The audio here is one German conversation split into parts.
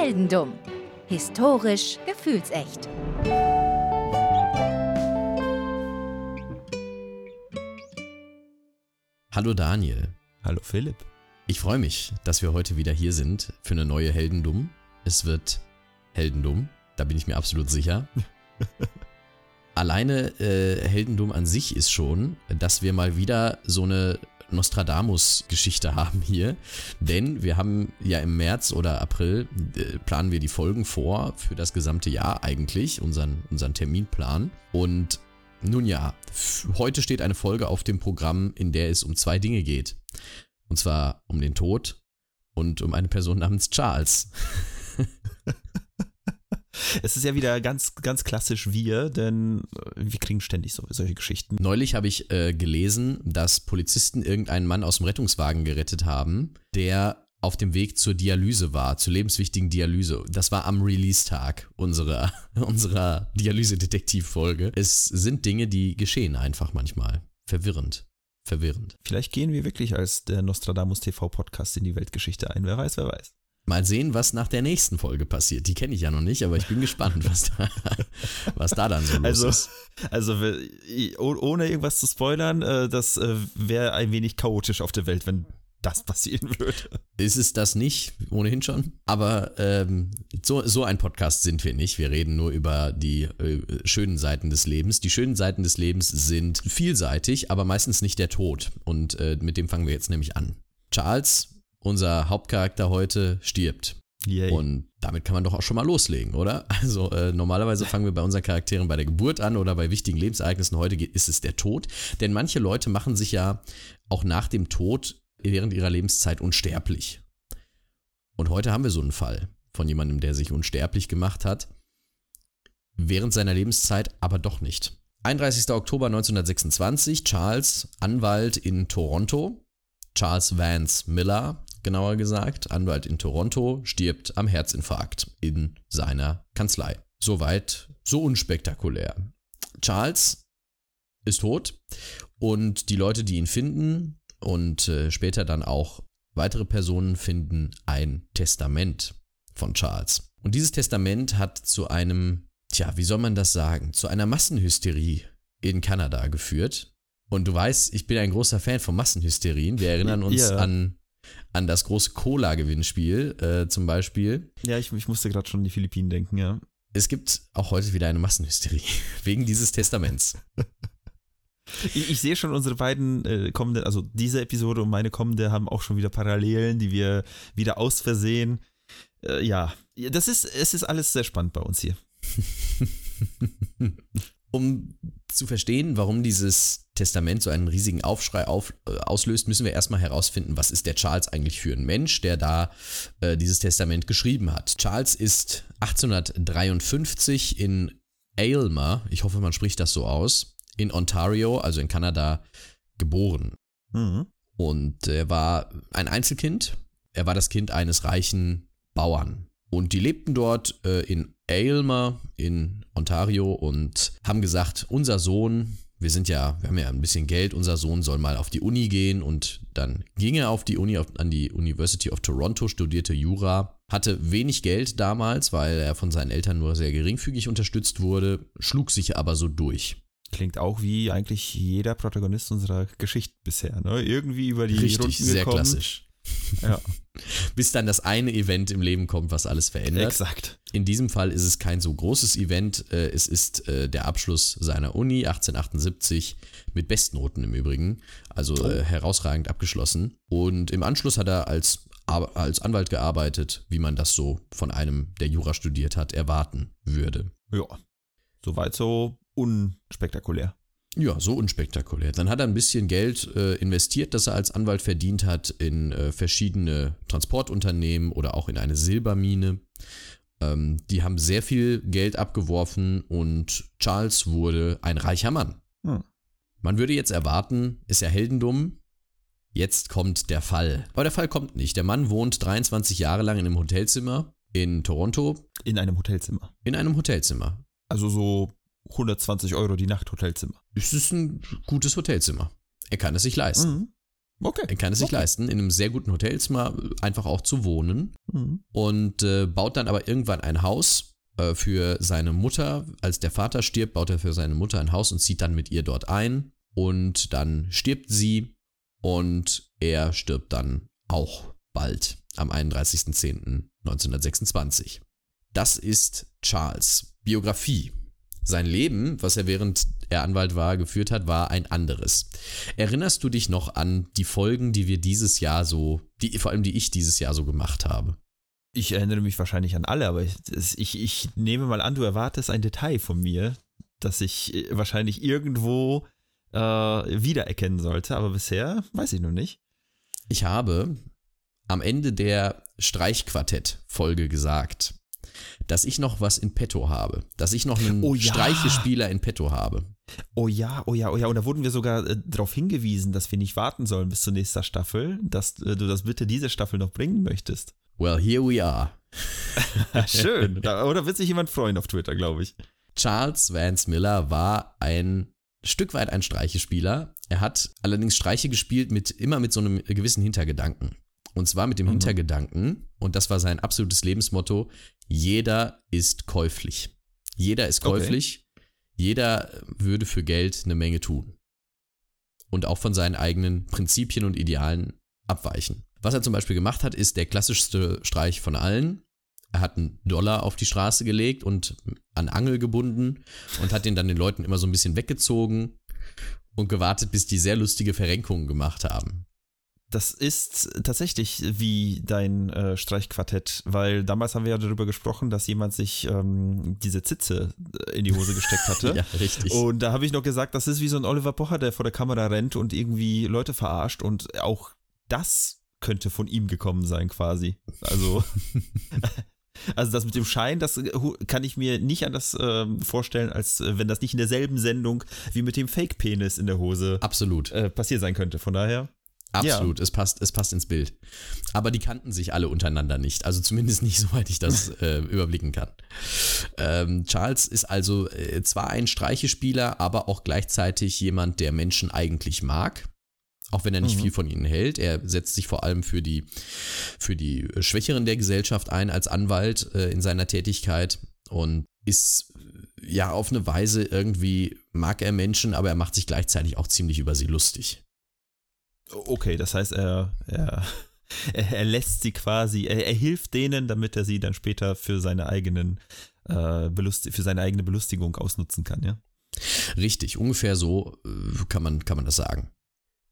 Heldendumm. Historisch, gefühlsecht. Hallo Daniel. Hallo Philipp. Ich freue mich, dass wir heute wieder hier sind für eine neue Heldendumm. Es wird Heldendumm, da bin ich mir absolut sicher. Alleine Heldendumm an sich ist schon, dass wir mal wieder so eine Nostradamus-Geschichte haben hier, denn wir haben ja im März oder April planen wir die Folgen vor für das gesamte Jahr eigentlich, unseren Terminplan. Und nun ja, heute steht eine Folge auf dem Programm, in der es um zwei Dinge geht. Und zwar um den Tod und um eine Person namens Charles. Es ist ja wieder ganz, ganz klassisch wir, denn wir kriegen ständig solche Geschichten. Neulich habe ich gelesen, dass Polizisten irgendeinen Mann aus dem Rettungswagen gerettet haben, der auf dem Weg zur Dialyse war, zur lebenswichtigen Dialyse. Das war am Release-Tag unserer Dialyse-Detektiv-Folge. Es sind Dinge, die geschehen einfach manchmal. Verwirrend. Vielleicht gehen wir wirklich als der Nostradamus TV-Podcast in die Weltgeschichte ein. Wer weiß. Mal sehen, was nach der nächsten Folge passiert. Die kenne ich ja noch nicht, aber ich bin gespannt, was da dann so los ist. Also ohne irgendwas zu spoilern, das wäre ein wenig chaotisch auf der Welt, wenn das passieren würde. Ist es das nicht, ohnehin schon? Aber so ein Podcast sind wir nicht. Wir reden nur über die schönen Seiten des Lebens. Die schönen Seiten des Lebens sind vielseitig, aber meistens nicht der Tod. Und mit dem fangen wir jetzt nämlich an. Charles, unser Hauptcharakter heute, stirbt. Yay. Und damit kann man doch auch schon mal loslegen, oder? Also normalerweise fangen wir bei unseren Charakteren bei der Geburt an oder bei wichtigen Lebensereignissen. Heute ist es der Tod. Denn manche Leute machen sich ja auch nach dem Tod während ihrer Lebenszeit unsterblich. Und heute haben wir so einen Fall von jemandem, der sich unsterblich gemacht hat, während seiner Lebenszeit aber doch nicht. 31. Oktober 1926, Charles, Anwalt in Toronto, Charles Vance Miller, genauer gesagt, Anwalt in Toronto, stirbt am Herzinfarkt in seiner Kanzlei. Soweit, so unspektakulär. Charles ist tot und die Leute, die ihn finden und später dann auch weitere Personen, finden ein Testament von Charles. Und dieses Testament hat zu einem, zu einer Massenhysterie in Kanada geführt. Und du weißt, ich bin ein großer Fan von Massenhysterien. Wir erinnern uns an das große Cola-Gewinnspiel zum Beispiel. Ja, ich musste gerade schon an die Philippinen denken, ja. Es gibt auch heute wieder eine Massenhysterie wegen dieses Testaments. Ich sehe schon, unsere beiden kommenden, also diese Episode und meine kommende, haben auch schon wieder Parallelen, die wir wieder aus Versehen. Es ist alles sehr spannend bei uns hier. Um zu verstehen, warum dieses Testament so einen riesigen Aufschrei auslöst, müssen wir erstmal herausfinden, was ist der Charles eigentlich für ein Mensch, der da dieses Testament geschrieben hat. Charles ist 1853 in Aylmer, ich hoffe, man spricht das so aus, in Ontario, also in Kanada, geboren. Mhm. Und er war ein Einzelkind. Er war das Kind eines reichen Bauern. Und die lebten dort in Aylmer in Ontario und haben gesagt, unser Sohn, wir haben ja ein bisschen Geld, unser Sohn soll mal auf die Uni gehen. Und dann ging er auf die Uni, an die University of Toronto, studierte Jura, hatte wenig Geld damals, weil er von seinen Eltern nur sehr geringfügig unterstützt wurde, schlug sich aber so durch. Klingt auch wie eigentlich jeder Protagonist unserer Geschichte bisher, ne? Irgendwie über die Runden gekommen. Richtig, sehr klassisch. Ja. Bis dann das eine Event im Leben kommt, was alles verändert. Exakt. In diesem Fall ist es kein so großes Event. Es ist der Abschluss seiner Uni 1878 mit Bestnoten im Übrigen, also herausragend abgeschlossen. Und im Anschluss hat er als Anwalt gearbeitet, wie man das so von einem, der Jura studiert hat, erwarten würde. Ja, soweit so unspektakulär. Ja, so unspektakulär. Dann hat er ein bisschen Geld investiert, das er als Anwalt verdient hat, in verschiedene Transportunternehmen oder auch in eine Silbermine. Die haben sehr viel Geld abgeworfen und Charles wurde ein reicher Mann. Hm. Man würde jetzt erwarten, ist ja Heldendumm, jetzt kommt der Fall. Aber der Fall kommt nicht. Der Mann wohnt 23 Jahre lang in einem Hotelzimmer in Toronto. In einem Hotelzimmer. Also so 120 € die Nacht Hotelzimmer. Es ist ein gutes Hotelzimmer. Er kann es sich leisten. Mhm. Okay. Er kann es sich leisten, in einem sehr guten Hotelzimmer einfach auch zu wohnen. mhm. und baut dann aber irgendwann ein Haus für seine Mutter. Als der Vater stirbt, baut er für seine Mutter ein Haus und zieht dann mit ihr dort ein. Und dann stirbt sie und er stirbt dann auch bald am 31.10.1926. Das ist Charles' Biografie. Sein Leben, was er während er Anwalt war, geführt hat, war ein anderes. Erinnerst du dich noch an die Folgen, die wir dieses Jahr so, vor allem die ich dieses Jahr so gemacht habe? Ich erinnere mich wahrscheinlich an alle, aber ich nehme mal an, du erwartest ein Detail von mir, das ich wahrscheinlich irgendwo wiedererkennen sollte, aber bisher weiß ich noch nicht. Ich habe am Ende der Streichquartett-Folge gesagt, dass ich noch was in petto habe, dass ich noch einen Streichespieler in petto habe. Oh ja. Und da wurden wir sogar darauf hingewiesen, dass wir nicht warten sollen bis zur nächsten Staffel, dass du das bitte diese Staffel noch bringen möchtest. Well, here we are. Schön. Oder wird sich jemand freuen auf Twitter, glaube ich. Charles Vance Miller war ein Stück weit ein Streichespieler. Er hat allerdings Streiche gespielt immer mit so einem gewissen Hintergedanken. Und zwar mit dem Hintergedanken, und das war sein absolutes Lebensmotto, jeder ist käuflich. Jeder ist käuflich, okay. Jeder würde für Geld eine Menge tun. Und auch von seinen eigenen Prinzipien und Idealen abweichen. Was er zum Beispiel gemacht hat, ist der klassischste Streich von allen. Er hat einen Dollar auf die Straße gelegt und an Angel gebunden und hat den dann den Leuten immer so ein bisschen weggezogen und gewartet, bis die sehr lustige Verrenkungen gemacht haben. Das ist tatsächlich wie dein Streichquartett, weil damals haben wir ja darüber gesprochen, dass jemand sich diese Zitze in die Hose gesteckt hatte. Ja, richtig. Und da habe ich noch gesagt, das ist wie so ein Oliver Pocher, der vor der Kamera rennt und irgendwie Leute verarscht, und auch das könnte von ihm gekommen sein quasi. Also, also das mit dem Schein, das kann ich mir nicht anders vorstellen, als wenn das nicht in derselben Sendung wie mit dem Fake-Penis in der Hose absolut passiert sein könnte. Von daher... Absolut, ja. Es passt ins Bild. Aber die kannten sich alle untereinander nicht. Also zumindest nicht, soweit ich das überblicken kann. Charles ist also zwar ein Streichespieler, aber auch gleichzeitig jemand, der Menschen eigentlich mag. Auch wenn er nicht viel von ihnen hält. Er setzt sich vor allem für die Schwächeren der Gesellschaft ein als Anwalt in seiner Tätigkeit. Und ist ja auf eine Weise irgendwie, mag er Menschen, aber er macht sich gleichzeitig auch ziemlich über sie lustig. Okay, das heißt, er lässt sie quasi, er hilft denen, damit er sie dann später für seine eigene Belustigung ausnutzen kann, ja? Richtig, ungefähr so kann man das sagen.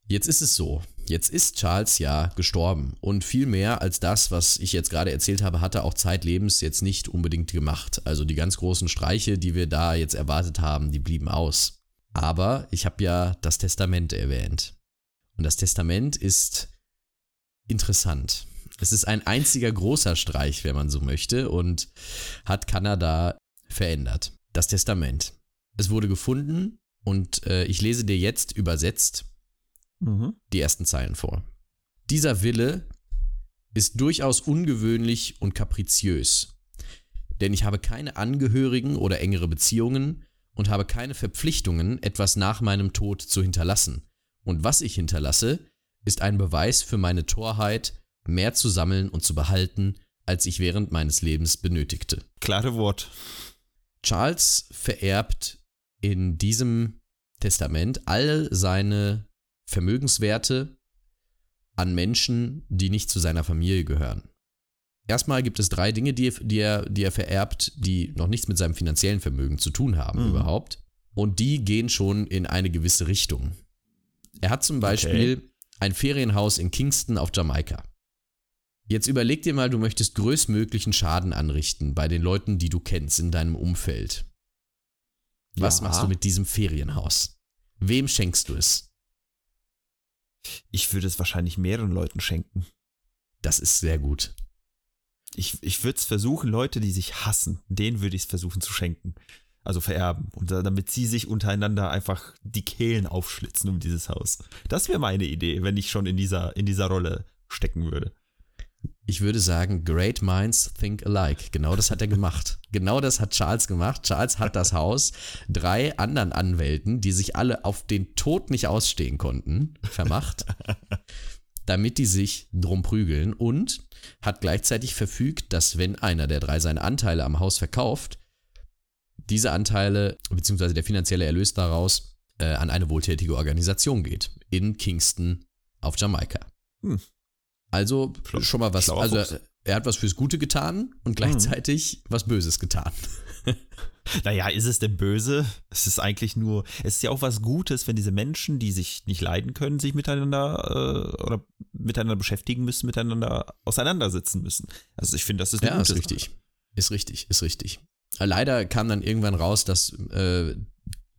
Jetzt ist es so, jetzt ist Charles ja gestorben, und viel mehr als das, was ich jetzt gerade erzählt habe, hat er auch zeitlebens jetzt nicht unbedingt gemacht. Also die ganz großen Streiche, die wir da jetzt erwartet haben, die blieben aus. Aber ich habe ja das Testament erwähnt. Und das Testament ist interessant. Es ist ein einziger großer Streich, wenn man so möchte, und hat Kanada verändert. Das Testament. Es wurde gefunden, und ich lese dir jetzt übersetzt die ersten Zeilen vor. Dieser Wille ist durchaus ungewöhnlich und kapriziös, denn ich habe keine Angehörigen oder engere Beziehungen und habe keine Verpflichtungen, etwas nach meinem Tod zu hinterlassen. Und was ich hinterlasse, ist ein Beweis für meine Torheit, mehr zu sammeln und zu behalten, als ich während meines Lebens benötigte. Klare Wort. Charles vererbt in diesem Testament all seine Vermögenswerte an Menschen, die nicht zu seiner Familie gehören. Erstmal gibt es 3 Dinge, die er vererbt, die noch nichts mit seinem finanziellen Vermögen zu tun haben überhaupt. Und die gehen schon in eine gewisse Richtung. Er hat zum Beispiel ein Ferienhaus in Kingston auf Jamaika. Jetzt überleg dir mal, du möchtest größtmöglichen Schaden anrichten bei den Leuten, die du kennst, in deinem Umfeld. Was machst du mit diesem Ferienhaus? Wem schenkst du es? Ich würde es wahrscheinlich mehreren Leuten schenken. Das ist sehr gut. Ich würde es versuchen, Leute, die sich hassen, denen würde ich es versuchen zu schenken. Also vererben, und damit sie sich untereinander einfach die Kehlen aufschlitzen um dieses Haus. Das wäre meine Idee, wenn ich schon in dieser Rolle stecken würde. Ich würde sagen, great minds think alike. Genau das hat er gemacht. Genau das hat Charles gemacht. Charles hat das Haus 3 anderen Anwälten, die sich alle auf den Tod nicht ausstehen konnten, vermacht. damit die sich drum prügeln, und hat gleichzeitig verfügt, dass wenn einer der drei seine Anteile am Haus verkauft, diese Anteile bzw. der finanzielle Erlös daraus an eine wohltätige Organisation geht. In Kingston auf Jamaika. Also schon mal was, also er hat was fürs Gute getan und gleichzeitig was Böses getan. Naja, ist es denn böse? Es ist eigentlich nur, es ist ja auch was Gutes, wenn diese Menschen, die sich nicht leiden können, sich miteinander oder miteinander beschäftigen müssen, miteinander auseinandersetzen müssen. Also ich finde, das ist eine gute Sache. Ist richtig. Leider kam dann irgendwann raus, dass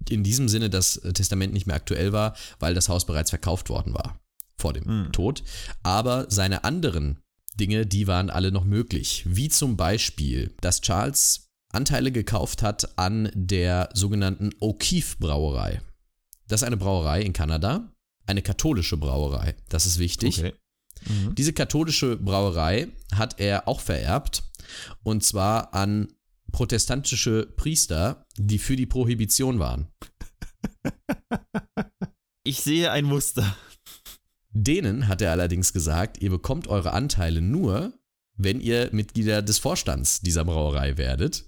in diesem Sinne das Testament nicht mehr aktuell war, weil das Haus bereits verkauft worden war vor dem Tod. Aber seine anderen Dinge, die waren alle noch möglich. Wie zum Beispiel, dass Charles Anteile gekauft hat an der sogenannten O'Keefe Brauerei. Das ist eine Brauerei in Kanada, eine katholische Brauerei, das ist wichtig. Okay. Mhm. Diese katholische Brauerei hat er auch vererbt, und zwar an protestantische Priester, die für die Prohibition waren. Ich sehe ein Muster. Denen hat er allerdings gesagt, ihr bekommt eure Anteile nur, wenn ihr Mitglieder des Vorstands dieser Brauerei werdet.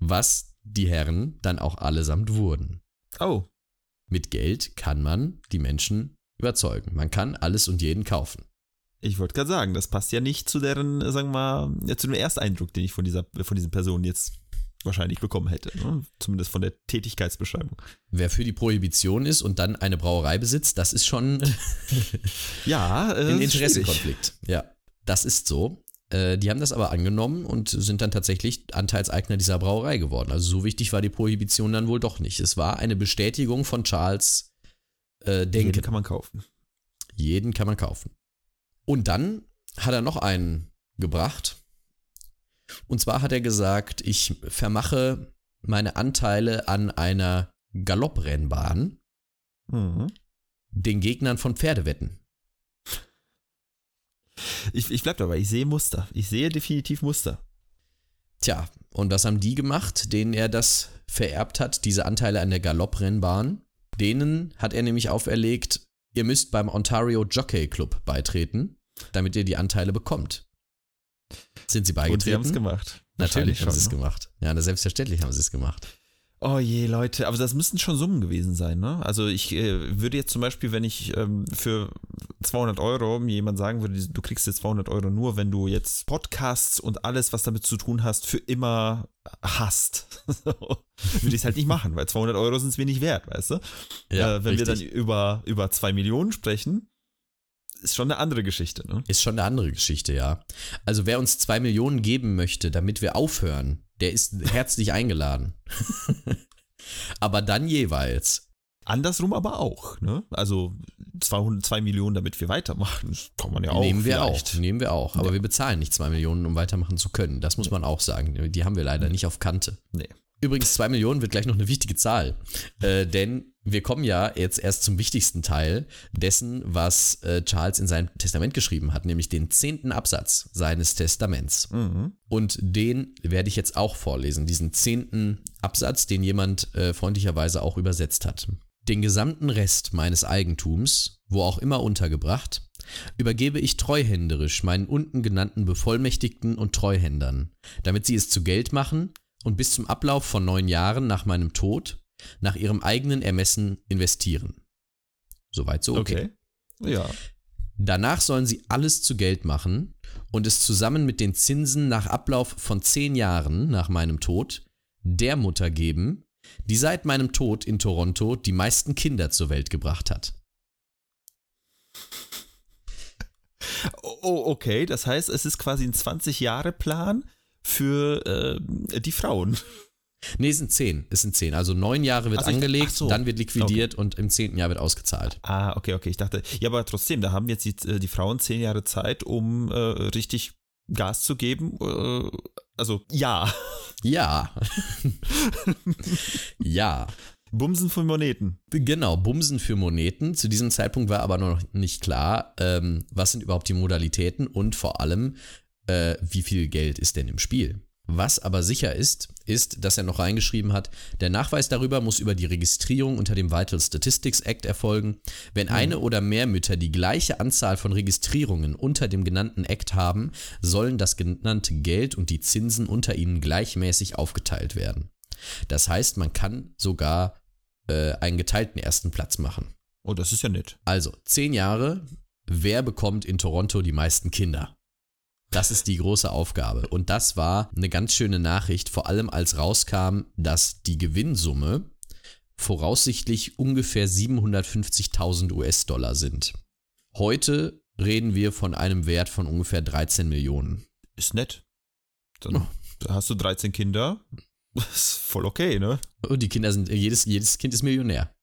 Was die Herren dann auch allesamt wurden. Oh. Mit Geld kann man die Menschen überzeugen. Man kann alles und jeden kaufen. Ich wollte gerade sagen, das passt ja nicht zu deren, sagen wir mal, ja, zu dem Ersteindruck, den ich von diesen Personen jetzt wahrscheinlich bekommen hätte. Ne? Zumindest von der Tätigkeitsbeschreibung. Wer für die Prohibition ist und dann eine Brauerei besitzt, das ist schon ja, ein Interessenkonflikt. Ja, das ist so. Die haben das aber angenommen und sind dann tatsächlich Anteilseigner dieser Brauerei geworden. Also so wichtig war die Prohibition dann wohl doch nicht. Es war eine Bestätigung von Charles' Denken. Jeden kann man kaufen. Und dann hat er noch einen gebracht. Und zwar hat er gesagt, ich vermache meine Anteile an einer Galopprennbahn den Gegnern von Pferdewetten. Ich bleib dabei, ich sehe Muster. Ich sehe definitiv Muster. Tja, und was haben die gemacht, denen er das vererbt hat, diese Anteile an der Galopprennbahn? Denen hat er nämlich auferlegt, ihr müsst beim Ontario Jockey Club beitreten, damit ihr die Anteile bekommt. Sind sie beigetreten? Und sie haben es gemacht. Natürlich haben sie es gemacht. Ja, selbstverständlich haben sie es gemacht. Oh je, Leute, aber das müssen schon Summen gewesen sein, ne? Also ich würde jetzt zum Beispiel, wenn ich für 200 Euro jemand sagen würde, du kriegst jetzt 200 Euro nur, wenn du jetzt Podcasts und alles, was damit zu tun hast, für immer hast, würde ich es halt nicht machen, weil 200 Euro sind es mir nicht wert, weißt du? Ja, wenn richtig. Wir dann über 2 Millionen sprechen, ist schon eine andere Geschichte, ne? Ist schon eine andere Geschichte, ja. Also wer uns 2 Millionen geben möchte, damit wir aufhören, der ist herzlich eingeladen. Aber dann jeweils. Andersrum aber auch, ne? Also 2 Millionen, damit wir weitermachen. Das kann man ja auch. Nehmen wir auch. Aber wir bezahlen nicht 2 Millionen, um weitermachen zu können. Das muss man auch sagen. Die haben wir leider nicht auf Kante. Nee. Übrigens, 2 Millionen wird gleich noch eine wichtige Zahl. Denn wir kommen ja jetzt erst zum wichtigsten Teil dessen, was Charles in seinem Testament geschrieben hat, nämlich den 10. Absatz seines Testaments. Mhm. Und den werde ich jetzt auch vorlesen, diesen 10. Absatz, den jemand freundlicherweise auch übersetzt hat. Den gesamten Rest meines Eigentums, wo auch immer untergebracht, übergebe ich treuhänderisch meinen unten genannten Bevollmächtigten und Treuhändern, damit sie es zu Geld machen und bis zum Ablauf von 9 Jahren nach meinem Tod nach ihrem eigenen Ermessen investieren. Soweit so okay. Ja. Danach sollen sie alles zu Geld machen und es zusammen mit den Zinsen nach Ablauf von 10 Jahren nach meinem Tod der Mutter geben, die seit meinem Tod in Toronto die meisten Kinder zur Welt gebracht hat. Oh, okay, das heißt, es ist quasi ein 20-Jahre-Plan für die Frauen. Nee, es sind 10. Also 9 Jahre wird angelegt, dann wird liquidiert und im 10. Jahr wird ausgezahlt. Ah, okay. Ich dachte, ja, aber trotzdem, da haben jetzt die Frauen 10 Jahre Zeit, um richtig Gas zu geben. Ja. Ja. Bumsen für Moneten. Genau, Bumsen für Moneten. Zu diesem Zeitpunkt war aber noch nicht klar, was sind überhaupt die Modalitäten und vor allem, wie viel Geld ist denn im Spiel? Was aber sicher ist, ist, dass er noch reingeschrieben hat, der Nachweis darüber muss über die Registrierung unter dem Vital Statistics Act erfolgen. Wenn eine oder mehr Mütter die gleiche Anzahl von Registrierungen unter dem genannten Act haben, sollen das genannte Geld und die Zinsen unter ihnen gleichmäßig aufgeteilt werden. Das heißt, man kann sogar einen geteilten ersten Platz machen. Oh, das ist ja nett. Also, 10 Jahre, wer bekommt in Toronto die meisten Kinder? Das ist die große Aufgabe. Und das war eine ganz schöne Nachricht, vor allem als rauskam, dass die Gewinnsumme voraussichtlich ungefähr 750.000 US-Dollar sind. Heute reden wir von einem Wert von ungefähr 13 Millionen. Ist nett. Dann hast du 13 Kinder. Ist voll okay, ne? Und die Kinder sind, jedes Kind ist Millionär.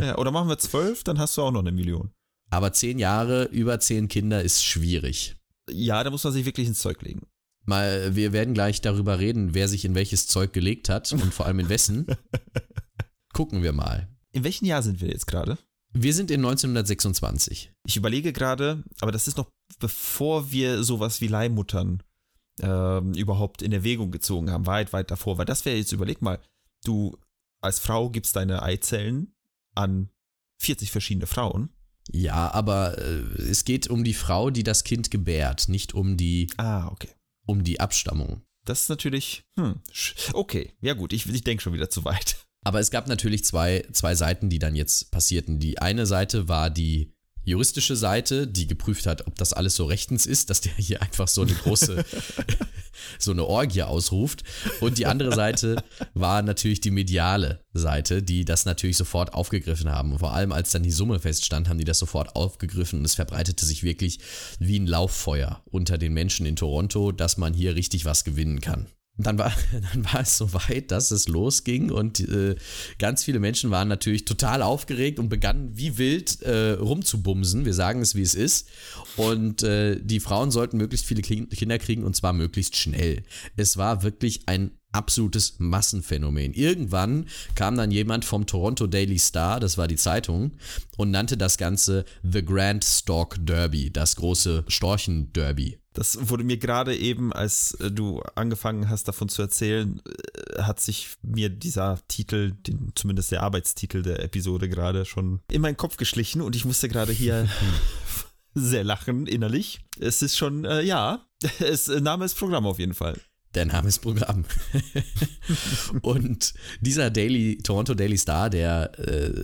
Ja, oder machen wir 12, dann hast du auch noch 1 Million. Aber 10 Jahre, über 10 Kinder ist schwierig. Ja, da muss man sich wirklich ins Zeug legen. Mal, wir werden gleich darüber reden, wer sich in welches Zeug gelegt hat und vor allem in wessen. Gucken wir mal. In welchem Jahr sind wir jetzt gerade? Wir sind in 1926. Ich überlege gerade, aber das ist noch bevor wir sowas wie Leihmuttern überhaupt in Erwägung gezogen haben. Weit, weit davor. Weil das wäre jetzt, überleg mal, du als Frau gibst deine Eizellen an 40 verschiedene Frauen. Ja, aber es geht um die Frau, die das Kind gebärt, nicht um die, um die Abstammung. Das ist natürlich, okay, ja gut, ich denke schon wieder zu weit. Aber es gab natürlich zwei Seiten, die dann jetzt passierten. Die eine Seite war die juristische Seite, die geprüft hat, ob das alles so rechtens ist, dass der hier einfach so eine große, so eine Orgie ausruft. Und die andere Seite war natürlich die mediale Seite, die das natürlich sofort aufgegriffen haben. Und vor allem, als dann die Summe feststand, haben die das sofort aufgegriffen und es verbreitete sich wirklich wie ein Lauffeuer unter den Menschen in Toronto, dass man hier richtig was gewinnen kann. Und dann war es soweit, dass es losging und ganz viele Menschen waren natürlich total aufgeregt und begannen wie wild rumzubumsen. Wir sagen es, wie es ist. Und die Frauen sollten möglichst viele Kinder kriegen und zwar möglichst schnell. Es war wirklich ein absolutes Massenphänomen. Irgendwann kam dann jemand vom Toronto Daily Star, das war die Zeitung, und nannte das Ganze The Grand Stork Derby, das große Storchen-Derby. Das wurde mir gerade eben, als du angefangen hast, davon zu erzählen, hat sich mir dieser Titel, zumindest der Arbeitstitel der Episode gerade schon in meinen Kopf geschlichen und ich musste gerade hier sehr lachen innerlich. Es ist schon, Name ist Programm auf jeden Fall. Der Name ist Programm. Und dieser Toronto Daily Star, der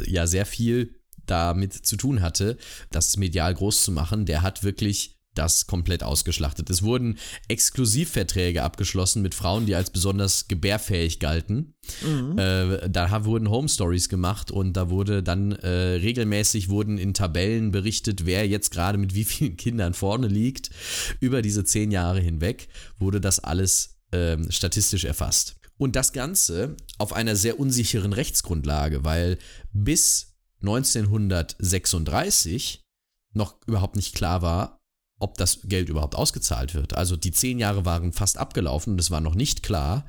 ja sehr viel damit zu tun hatte, das medial groß zu machen, der hat wirklich das komplett ausgeschlachtet. Es wurden Exklusivverträge abgeschlossen mit Frauen, die als besonders gebärfähig galten. Mhm. Da wurden Home Stories gemacht und da wurde dann regelmäßig wurden in Tabellen berichtet, wer jetzt gerade mit wie vielen Kindern vorne liegt. Über diese 10 Jahre hinweg wurde das alles statistisch erfasst. Und das Ganze auf einer sehr unsicheren Rechtsgrundlage, weil bis 1936 noch überhaupt nicht klar war, ob das Geld überhaupt ausgezahlt wird. Also die 10 Jahre waren fast abgelaufen und es war noch nicht klar,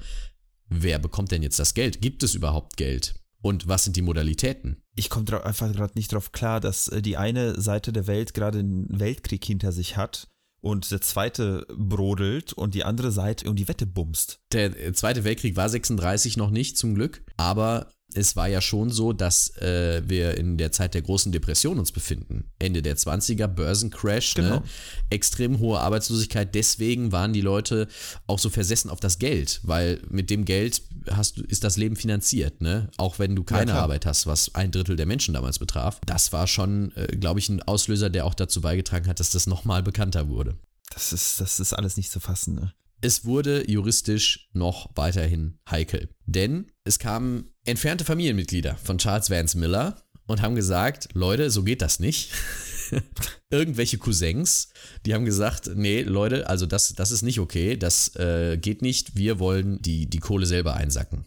wer bekommt denn jetzt das Geld? Gibt es überhaupt Geld? Und was sind die Modalitäten? Ich komme einfach gerade nicht drauf klar, dass die eine Seite der Welt gerade einen Weltkrieg hinter sich hat und der zweite brodelt und die andere Seite um die Wette bumst. Der Zweite Weltkrieg war 1936 noch nicht, zum Glück, aber es war ja schon so, dass wir in der Zeit der großen Depression uns befinden. Ende der 20er, Börsencrash, genau. Ne? Extrem hohe Arbeitslosigkeit. Deswegen waren die Leute auch so versessen auf das Geld, weil mit dem Geld ist das Leben finanziert, ne? Auch wenn du keine Arbeit hast, was 1/3 der Menschen damals betraf. Das war schon, glaube ich, ein Auslöser, der auch dazu beigetragen hat, dass das nochmal bekannter wurde. Das ist alles nicht zu fassen, ne? Es wurde juristisch noch weiterhin heikel, denn es kamen entfernte Familienmitglieder von Charles Vance Miller und haben gesagt, Leute, so geht das nicht. Irgendwelche Cousins, die haben gesagt, nee, Leute, also das ist nicht okay, das geht nicht, wir wollen die Kohle selber einsacken.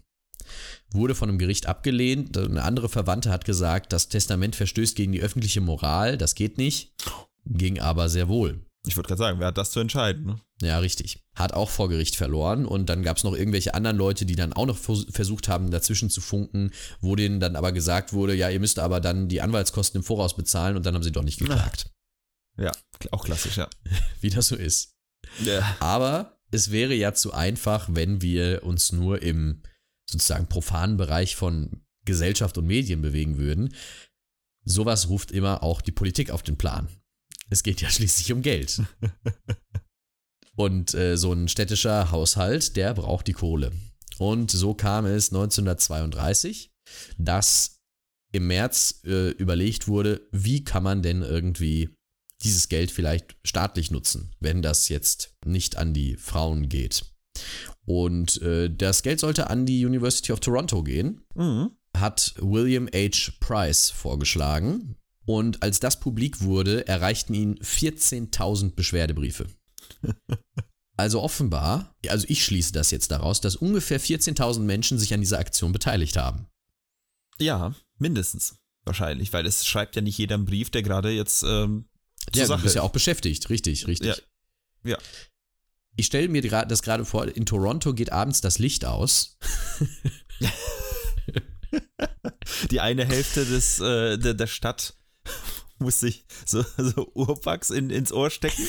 Wurde von einem Gericht abgelehnt, eine andere Verwandte hat gesagt, das Testament verstößt gegen die öffentliche Moral, das geht nicht, ging aber sehr wohl. Ich würde gerade sagen, wer hat das zu entscheiden? Ne? Ja, richtig. Hat auch vor Gericht verloren und dann gab es noch irgendwelche anderen Leute, die dann auch noch versucht haben, dazwischen zu funken, wo denen dann aber gesagt wurde, ja, ihr müsst aber dann die Anwaltskosten im Voraus bezahlen und dann haben sie doch nicht geklagt. Ja, auch klassisch, ja. Wie das so ist. Ja. Aber es wäre ja zu einfach, wenn wir uns nur im sozusagen profanen Bereich von Gesellschaft und Medien bewegen würden. Sowas ruft immer auch die Politik auf den Plan. Es geht ja schließlich um Geld. Und so ein städtischer Haushalt, der braucht die Kohle. Und so kam es 1932, dass im März überlegt wurde, wie kann man denn irgendwie dieses Geld vielleicht staatlich nutzen, wenn das jetzt nicht an die Frauen geht. Und das Geld sollte an die University of Toronto gehen, hat William H. Price vorgeschlagen. Und als das publik wurde, erreichten ihn 14.000 Beschwerdebriefe. Also offenbar, also ich schließe das jetzt daraus, dass ungefähr 14.000 Menschen sich an dieser Aktion beteiligt haben. Ja, mindestens. Wahrscheinlich, weil es schreibt ja nicht jeder einen Brief, der gerade jetzt zur Sache ist. Ja, du bist ja auch beschäftigt, richtig. Ja. Ich stelle mir das gerade vor, in Toronto geht abends das Licht aus. Die eine Hälfte der Stadt muss sich so Urwachs ins Ohr stecken.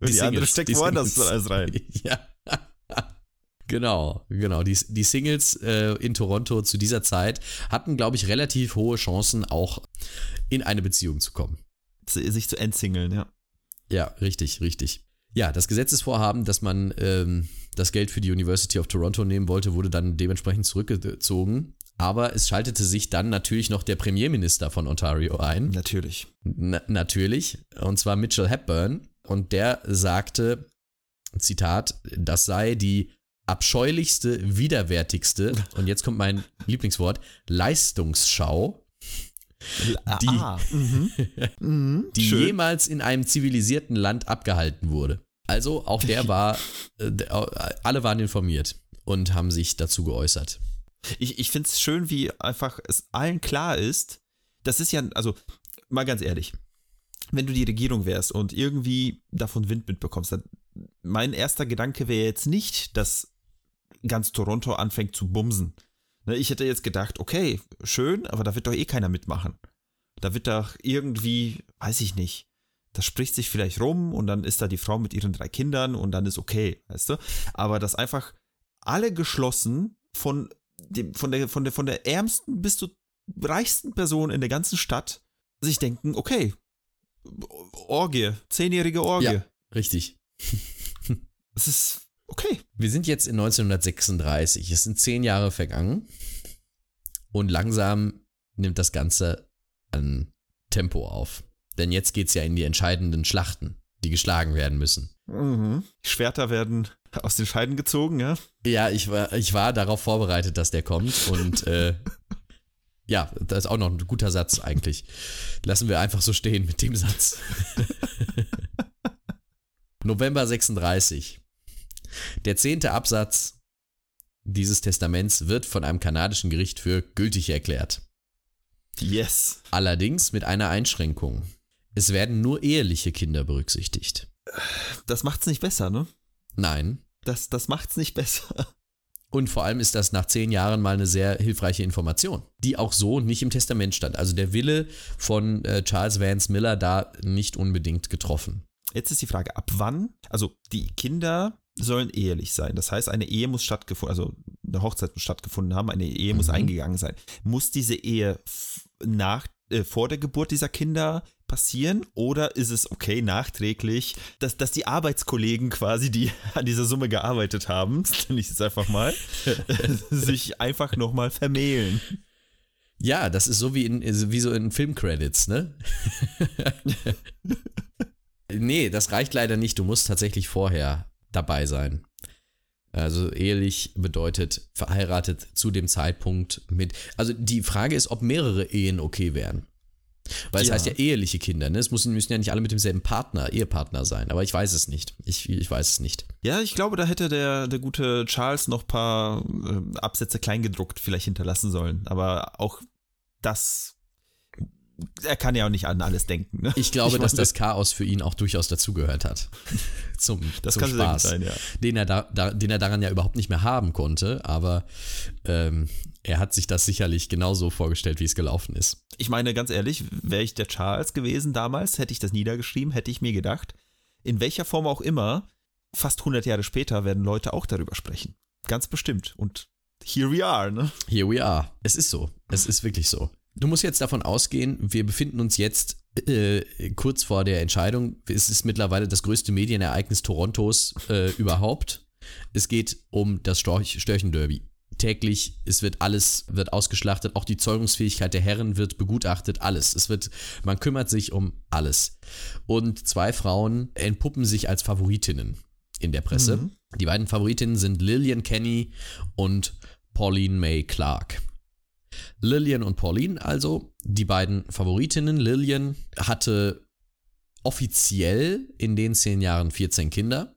Und die andere steckt woanders alles rein. Ja. Genau. Die Singles in Toronto zu dieser Zeit hatten, glaube ich, relativ hohe Chancen, auch in eine Beziehung zu kommen. Sich zu entsingeln, ja. Ja, richtig. Ja, das Gesetzesvorhaben, dass man das Geld für die University of Toronto nehmen wollte, wurde dann dementsprechend zurückgezogen. Aber es schaltete sich dann natürlich noch der Premierminister von Ontario ein. Natürlich. Natürlich. Und zwar Mitchell Hepburn. Und der sagte, Zitat, das sei die abscheulichste, widerwärtigste, und jetzt kommt mein Lieblingswort, Leistungsschau, die jemals in einem zivilisierten Land abgehalten wurde. Also auch der war, alle waren informiert und haben sich dazu geäußert. Ich finde es schön, wie einfach es allen klar ist, das ist ja, also mal ganz ehrlich, wenn du die Regierung wärst und irgendwie davon Wind mitbekommst, dann mein erster Gedanke wäre jetzt nicht, dass ganz Toronto anfängt zu bumsen. Ich hätte jetzt gedacht, okay, schön, aber da wird doch eh keiner mitmachen. Da wird doch irgendwie, weiß ich nicht, das spricht sich vielleicht rum und dann ist da die Frau mit ihren 3 Kindern und dann ist okay, weißt du? Aber dass einfach alle geschlossen von der ärmsten bis zur reichsten Person in der ganzen Stadt sich denken, okay, Orgie, 10-jährige Orgie. Ja, richtig. Es ist okay. Wir sind jetzt in 1936. Es sind 10 Jahre vergangen und langsam nimmt das Ganze an Tempo auf. Denn jetzt geht's ja in die entscheidenden Schlachten, die geschlagen werden müssen. Mhm. Schwerter werden aus den Scheiden gezogen, ja? Ja, ich war darauf vorbereitet, dass der kommt und ja, das ist auch noch ein guter Satz eigentlich. Lassen wir einfach so stehen mit dem Satz. November 36. Der 10. Absatz dieses Testaments wird von einem kanadischen Gericht für gültig erklärt. Yes. Allerdings mit einer Einschränkung. Es werden nur eheliche Kinder berücksichtigt. Das macht's nicht besser, ne? Nein. Das macht's nicht besser. Und vor allem ist das nach 10 Jahren mal eine sehr hilfreiche Information, die auch so nicht im Testament stand. Also der Wille von Charles Vance Miller da nicht unbedingt getroffen. Jetzt ist die Frage, ab wann? Also die Kinder sollen ehelich sein. Das heißt, eine Ehe muss stattgefunden, also eine Hochzeit muss stattgefunden haben, eine Ehe muss eingegangen sein. Muss diese Ehe vor der Geburt dieser Kinder passieren oder ist es okay nachträglich, dass die Arbeitskollegen quasi, die an dieser Summe gearbeitet haben, nenne ich jetzt einfach mal, sich einfach nochmal vermählen? Ja, das ist so wie in Filmcredits, ne? Nee, das reicht leider nicht. Du musst tatsächlich vorher dabei sein. Also ehelich bedeutet verheiratet zu dem Zeitpunkt mit. Also die Frage ist, ob mehrere Ehen okay wären. Weil es heißt ja eheliche Kinder, ne? Es müssen ja nicht alle mit demselben Ehepartner sein. Aber ich weiß es nicht. Ich weiß es nicht. Ja, ich glaube, da hätte der gute Charles noch ein paar Absätze kleingedruckt vielleicht hinterlassen sollen. Aber auch das, er kann ja auch nicht an alles denken. Ne? Ich glaube, dass das Chaos für ihn auch durchaus dazugehört hat. Zum Spaß, sein, ja. Den er daran ja überhaupt nicht mehr haben konnte, aber er hat sich das sicherlich genauso vorgestellt, wie es gelaufen ist. Ich meine, ganz ehrlich, wäre ich der Charles gewesen damals, hätte ich das niedergeschrieben, hätte ich mir gedacht, in welcher Form auch immer, fast 100 Jahre später werden Leute auch darüber sprechen. Ganz bestimmt. Und here we are, ne? Here we are. Es ist so. Es ist wirklich so. Du musst jetzt davon ausgehen, wir befinden uns jetzt kurz vor der Entscheidung. Es ist mittlerweile das größte Medienereignis Torontos überhaupt. Es geht um das Störchenderby. Täglich, es wird alles, wird ausgeschlachtet, auch die Zeugungsfähigkeit der Herren wird begutachtet, alles. Man kümmert sich um alles. Und zwei Frauen entpuppen sich als Favoritinnen in der Presse. Mhm. Die beiden Favoritinnen sind Lillian Kenny und Pauline May Clark. Lillian und Pauline, also die beiden Favoritinnen. Lillian hatte offiziell in den 10 Jahren 14 Kinder.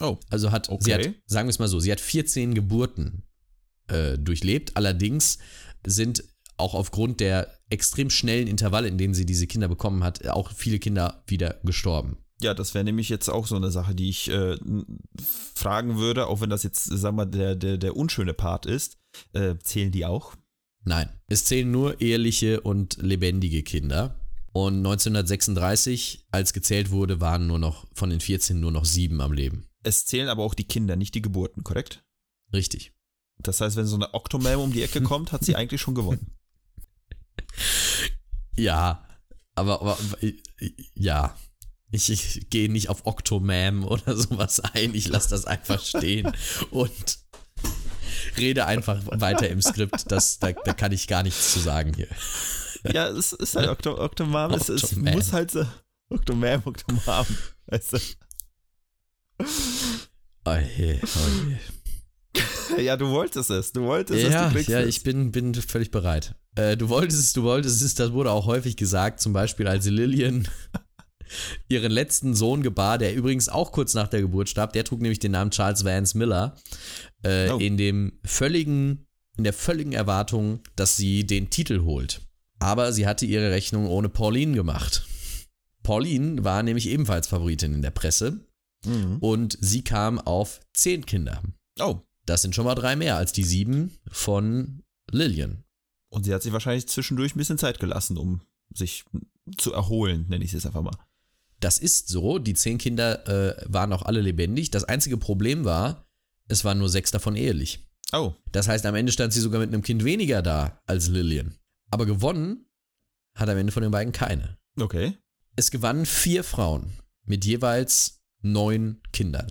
Oh, also hat, okay. Sie hat, sagen wir es mal so, sie hat 14 Geburten durchlebt. Allerdings sind auch aufgrund der extrem schnellen Intervalle, in denen sie diese Kinder bekommen hat, auch viele Kinder wieder gestorben. Ja, das wäre nämlich jetzt auch so eine Sache, die ich fragen würde, auch wenn das jetzt, sagen wir mal, der unschöne Part ist. Zählen die auch? Nein, es zählen nur eheliche und lebendige Kinder. Und 1936, als gezählt wurde, waren nur noch von den 14 nur noch 7 am Leben. Es zählen aber auch die Kinder, nicht die Geburten, korrekt? Richtig. Das heißt, wenn so eine Octomam um die Ecke kommt, hat sie eigentlich schon gewonnen. Ja, aber ja. Ich gehe nicht auf Octomam oder sowas ein. Ich lasse das einfach stehen und rede einfach weiter im Skript. Da kann ich gar nichts zu sagen hier. Ja, es ist halt Octomam. Es muss halt so Octomam. Weißt du? Oh je. Ja, du wolltest es, du kriegst es. Ja, ich bin völlig bereit. Du wolltest es, das wurde auch häufig gesagt, zum Beispiel als Lillian ihren letzten Sohn gebar, der übrigens auch kurz nach der Geburt starb, der trug nämlich den Namen Charles Vance Miller, in der völligen Erwartung, dass sie den Titel holt. Aber sie hatte ihre Rechnung ohne Pauline gemacht. Pauline war nämlich ebenfalls Favoritin in der Presse, und sie kam auf 10 Kinder. Oh. Das sind schon mal 3 mehr als die 7 von Lillian. Und sie hat sich wahrscheinlich zwischendurch ein bisschen Zeit gelassen, um sich zu erholen, nenne ich es jetzt einfach mal. Das ist so, die 10 Kinder waren auch alle lebendig. Das einzige Problem war, es waren nur 6 davon ehelich. Oh. Das heißt, am Ende stand sie sogar mit einem Kind weniger da als Lillian. Aber gewonnen hat am Ende von den beiden keine. Okay. Es gewannen 4 Frauen mit jeweils 9 Kindern.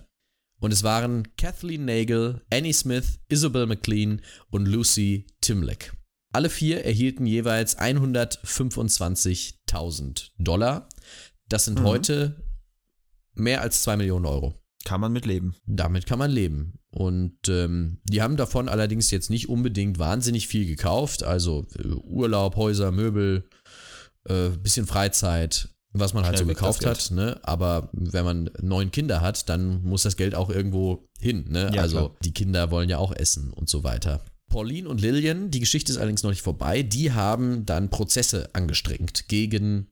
Und es waren Kathleen Nagel, Annie Smith, Isabel McLean und Lucy Timleck. Alle 4 erhielten jeweils $125.000. Das sind heute mehr als 2 Millionen Euro. Kann man mit leben. Damit kann man leben. Und die haben davon allerdings jetzt nicht unbedingt wahnsinnig viel gekauft. Also Urlaub, Häuser, Möbel, bisschen Freizeit, was man halt so gekauft hat. Ne? Aber wenn man 9 Kinder hat, dann muss das Geld auch irgendwo hin. Ne? Ja, also klar. Die Kinder wollen ja auch essen und so weiter. Pauline und Lillian, die Geschichte ist allerdings noch nicht vorbei, die haben dann Prozesse angestrengt gegen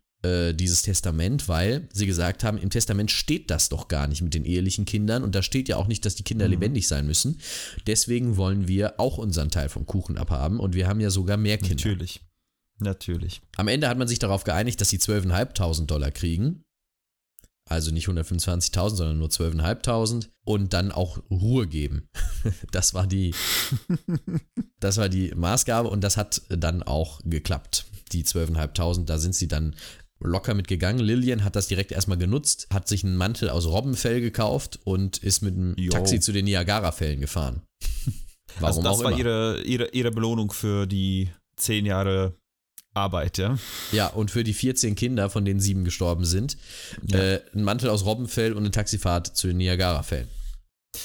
dieses Testament, weil sie gesagt haben, im Testament steht das doch gar nicht mit den ehelichen Kindern und da steht ja auch nicht, dass die Kinder lebendig sein müssen. Deswegen wollen wir auch unseren Teil vom Kuchen abhaben und wir haben ja sogar mehr Kinder. Natürlich. Am Ende hat man sich darauf geeinigt, dass sie $12.500 kriegen. Also nicht 125.000, sondern nur 12.500 und dann auch Ruhe geben. Das war die Maßgabe und das hat dann auch geklappt. Die 12.500, da sind sie dann locker mitgegangen. Lillian hat das direkt erstmal genutzt, hat sich einen Mantel aus Robbenfell gekauft und ist mit einem Taxi zu den Niagarafällen gefahren. Warum also das auch war immer. Ihre Belohnung für die 10 Jahre Arbeit, ja. Ja, und für die 14 Kinder, von denen 7 gestorben sind, ein Mantel aus Robbenfell und eine Taxifahrt zu den Niagarafällen.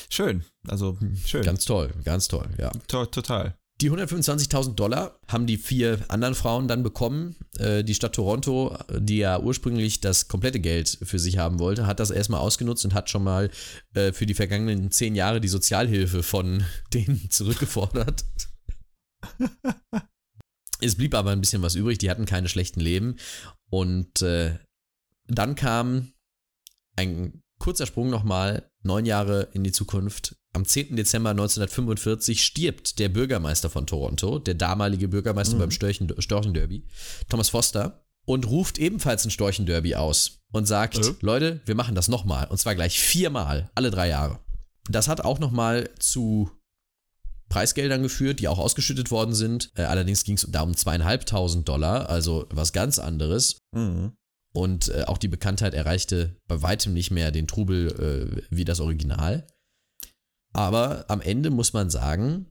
Schön. Ganz toll, ja. Total. Die $125.000 haben die 4 anderen Frauen dann bekommen. Die Stadt Toronto, die ja ursprünglich das komplette Geld für sich haben wollte, hat das erstmal ausgenutzt und hat schon mal für die vergangenen 10 Jahre die Sozialhilfe von denen zurückgefordert. Es blieb aber ein bisschen was übrig, die hatten keine schlechten Leben. Und dann kam ein kurzer Sprung nochmal, 9 Jahre in die Zukunft. Am 10. Dezember 1945 stirbt der Bürgermeister von Toronto, der damalige Bürgermeister beim Störchenderby, Thomas Foster. und ruft ebenfalls ein Storchenderby aus und sagt, Leute, wir machen das nochmal. Und zwar gleich 4-mal, alle 3 Jahre. Das hat auch nochmal zu Preisgeldern geführt, die auch ausgeschüttet worden sind. Allerdings ging es da um $2.500, also was ganz anderes. Mhm. Und auch die Bekanntheit erreichte bei weitem nicht mehr den Trubel wie das Original. Aber am Ende muss man sagen,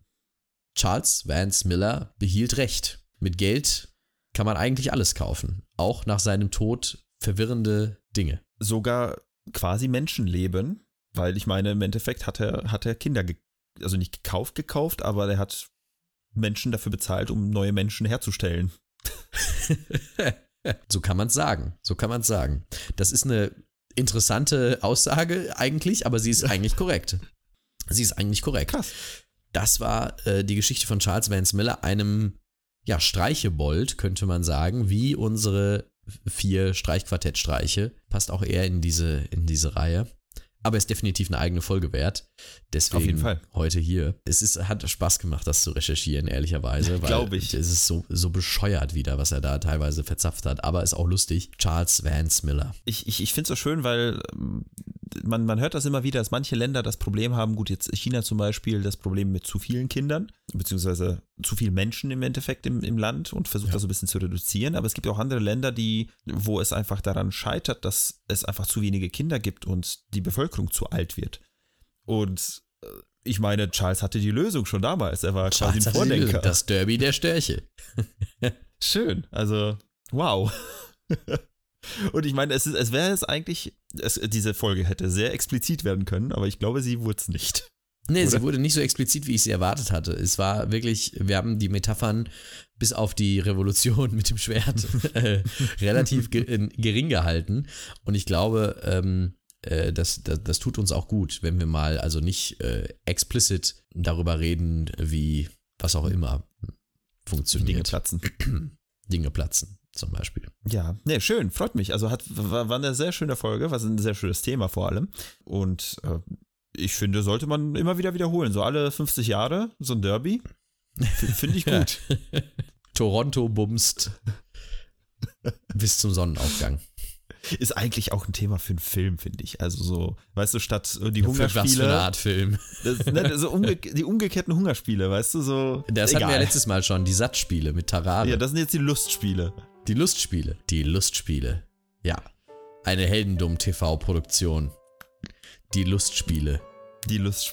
Charles Vance Miller behielt recht. Mit Geld kann man eigentlich alles kaufen. Auch nach seinem Tod verwirrende Dinge. Sogar quasi Menschenleben, weil ich meine, im Endeffekt hat er Kinder also nicht gekauft, aber er hat Menschen dafür bezahlt, um neue Menschen herzustellen. So kann man es sagen. Das ist eine interessante Aussage eigentlich, aber sie ist eigentlich korrekt. Krass. Das war die Geschichte von Charles Vance Miller, einem Streichebold, könnte man sagen, wie unsere 4 Streichquartettstreiche. Passt auch eher in diese Reihe. Aber ist definitiv eine eigene Folge wert. Deswegen auf jeden Fall. Heute hier. Hat Spaß gemacht, das zu recherchieren, ehrlicherweise. Glaube ich. Es ist so bescheuert wieder, was er da teilweise verzapft hat. Aber ist auch lustig. Charles Vance Miller. Ich finde es so schön, weil man hört das immer wieder, dass manche Länder das Problem haben. Gut, jetzt China zum Beispiel, das Problem mit zu vielen Kindern, beziehungsweise zu vielen Menschen im Endeffekt im Land und versucht das so ein bisschen zu reduzieren. Aber es gibt auch andere Länder, wo es einfach daran scheitert, dass es einfach zu wenige Kinder gibt und die Bevölkerung zu alt wird. Und ich meine, Charles hatte die Lösung schon damals. Er war quasi ein Vordenker. Das Derby der Störche. Schön. Also, wow. Und ich meine, diese Folge hätte sehr explizit werden können, aber ich glaube, sie wurde es nicht. Nee, oder? Sie wurde nicht so explizit, wie ich sie erwartet hatte. Es war wirklich, wir haben die Metaphern bis auf die Revolution mit dem Schwert relativ gering gehalten. Und ich glaube, das tut uns auch gut, wenn wir mal also nicht explicit darüber reden, wie was auch immer funktioniert. Dinge platzen. Dinge platzen zum Beispiel. Ja, nee, schön, freut mich. Also war eine sehr schöne Folge, war ein sehr schönes Thema vor allem. Und ich finde, sollte man immer wieder wiederholen. So alle 50 Jahre so ein Derby, finde ich gut. Toronto bumst bis zum Sonnenaufgang. Ist eigentlich auch ein Thema für einen Film, finde ich. Also so, weißt du, statt die Hungerspiele. Was für eine Art Film. Die umgekehrten Hungerspiele, weißt du, so. Das hatten wir ja letztes Mal schon, die Satzspiele mit Tarare. Ja, das sind jetzt die Lustspiele. Die Lustspiele. Ja, eine Heldendumm-TV-Produktion. Die Lustspiele,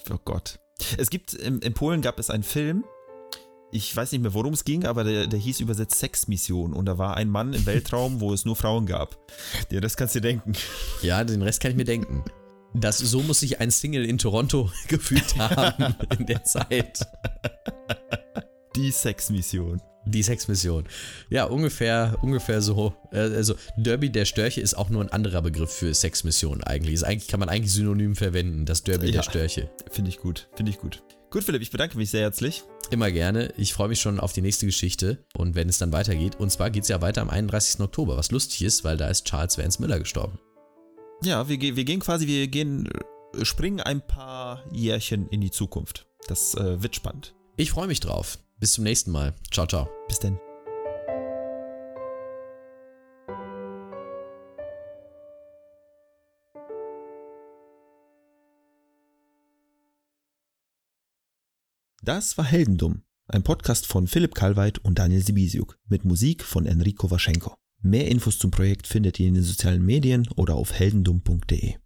oh Gott. Es gibt, in Polen gab es einen Film, ich weiß nicht mehr, worum es ging, aber der hieß übersetzt Sexmission. Und da war ein Mann im Weltraum, wo es nur Frauen gab. Ja, das kannst du dir denken. Ja, den Rest kann ich mir denken. So muss sich ein Single in Toronto gefühlt haben in der Zeit. Die Sexmission. Ja, ungefähr so. Also Derby der Störche ist auch nur ein anderer Begriff für Sexmission eigentlich. Kann man eigentlich synonym verwenden, das Derby der Störche. Finde ich gut. Gut, Philipp, ich bedanke mich sehr herzlich. Immer gerne. Ich freue mich schon auf die nächste Geschichte und wenn es dann weitergeht. Und zwar geht es ja weiter am 31. Oktober, was lustig ist, weil da ist Charles Vance Miller gestorben. Ja, wir springen ein paar Jährchen in die Zukunft. Das wird spannend. Ich freue mich drauf. Bis zum nächsten Mal. Ciao, ciao. Bis denn. Das war Heldendumm, ein Podcast von Philipp Kalweit und Daniel Sibisiuk mit Musik von Enrico Waschenko. Mehr Infos zum Projekt findet ihr in den sozialen Medien oder auf heldendumm.de.